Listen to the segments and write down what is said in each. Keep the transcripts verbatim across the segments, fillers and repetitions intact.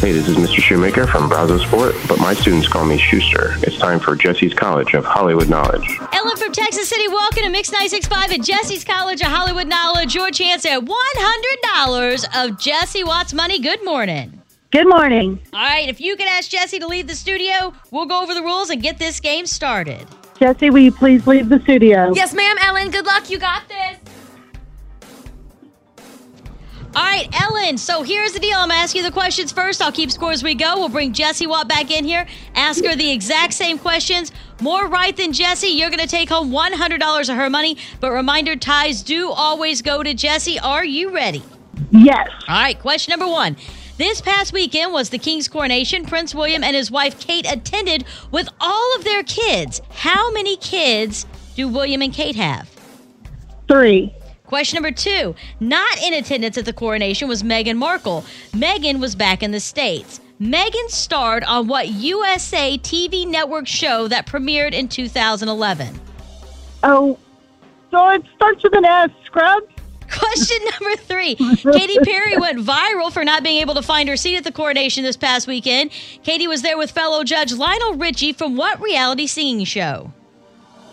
Hey, this is Mister Shoemaker from Brazo Sport, but my students call me Schuster. It's time for Jessie's College of Hollywood Knowledge. Ella from Texas City, welcome to Mix ninety-six point five at Jessie's College of Hollywood Knowledge. Your chance at one hundred dollars of Jesse Watts money. Good morning. Good morning. All right, if you could ask Jesse to leave the studio, we'll go over the rules and get this game started. Jesse, will you please leave the studio? Yes, ma'am, Ellen. Good luck. You got this. All right, Ellen, so here's the deal. I'm going to ask you the questions first. I'll keep score as we go. We'll bring Jesse Watt back in here, ask her the exact same questions. More right than Jesse, you're going to take home one hundred dollars of her money. But reminder, ties do always go to Jesse. Are you ready? Yes. All right, question number one. This past weekend was the King's coronation. Prince William and his wife Kate attended with all of their kids. How many kids do William and Kate have? Three. Question number two, not in attendance at the coronation was Meghan Markle. Meghan was back in the States. Meghan starred on what U S A T V network show that premiered in two thousand eleven? Oh, so it starts with an S, Scrubs. Question number three, Katy Perry went viral for not being able to find her seat at the coronation this past weekend. Katy was there with fellow judge Lionel Richie from what reality singing show?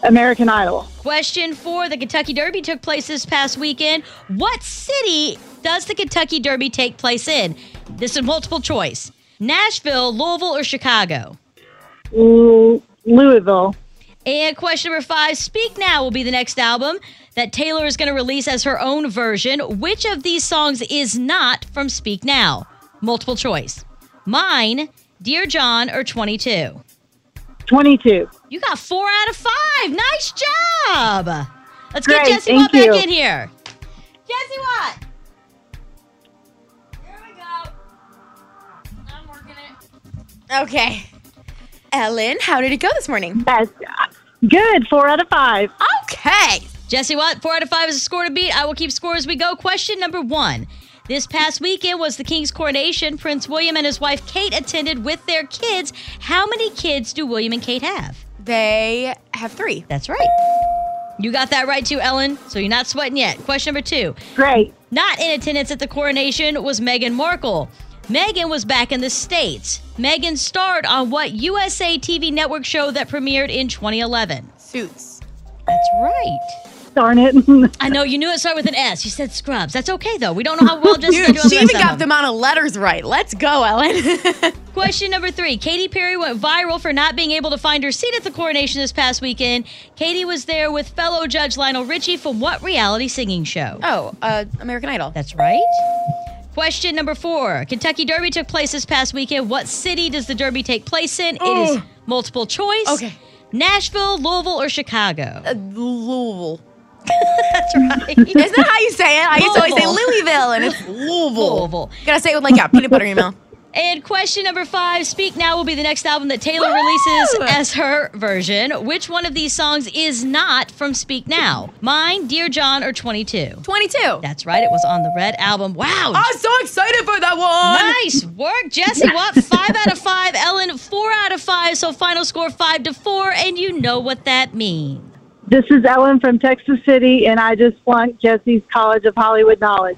American Idol. Question four, the Kentucky Derby took place this past weekend. What city does the Kentucky Derby take place in? This is multiple choice. Nashville, Louisville, or Chicago? Ooh, Louisville. And question number five, Speak Now will be the next album that Taylor is going to release as her own version. Which of these songs is not from Speak Now? Multiple choice. Mine, Dear John, or twenty-two? twenty-two. You got four out of five. Nice job. Let's Great, get Jesse Watt back you. in here. Jesse Watt. Here we go. I'm working it. Okay. Ellen, how did it go this morning? That's good. Four out of five. Okay. Jesse Watt, four out of five is a score to beat. I will keep score as we go. Question number one. This past weekend was the King's coronation. Prince William and his wife Kate attended with their kids. How many kids do William and Kate have? They have three. That's right. You got that right too, Ellen, so you're not sweating yet. Question number two. Great. Not in attendance at the coronation was Meghan Markle. Meghan was back in the States. Meghan starred on what U S A T V network show that premiered in twenty eleven? Suits. That's right. Darn it. I know, you knew it started with an S. You said Scrubs. That's okay, though. We don't know how well Jessica doing. She even got the amount of letters right. Let's go, Ellen. Question number three. Katy Perry went viral for not being able to find her seat at the coronation this past weekend. Katy was there with fellow judge Lionel Richie from what reality singing show? Oh, uh, American Idol. That's right. Question number four. Kentucky Derby took place this past weekend. What city does the Derby take place in? Oh. It is multiple choice. Okay. Nashville, Louisville, or Chicago? Uh, Louisville. That's right. Isn't that how you say it? I used to always say Louisville, and it's Louisville. Louisville. You gotta say it with like yeah, peanut butter in your mouth. And question number five, Speak Now will be the next album that Taylor Woo! releases as her version. Which one of these songs is not from Speak Now? Mine, Dear John, or twenty-two? twenty-two. That's right. It was on the Red album. Wow. I'm so excited for that one. Nice work, Jesse Watt. Five out of five. Ellen, four out of five. So final score five to four, and you know what that means. This is Ellen from Texas City, and I just flunked Jessie's College of Hollywood Knowledge.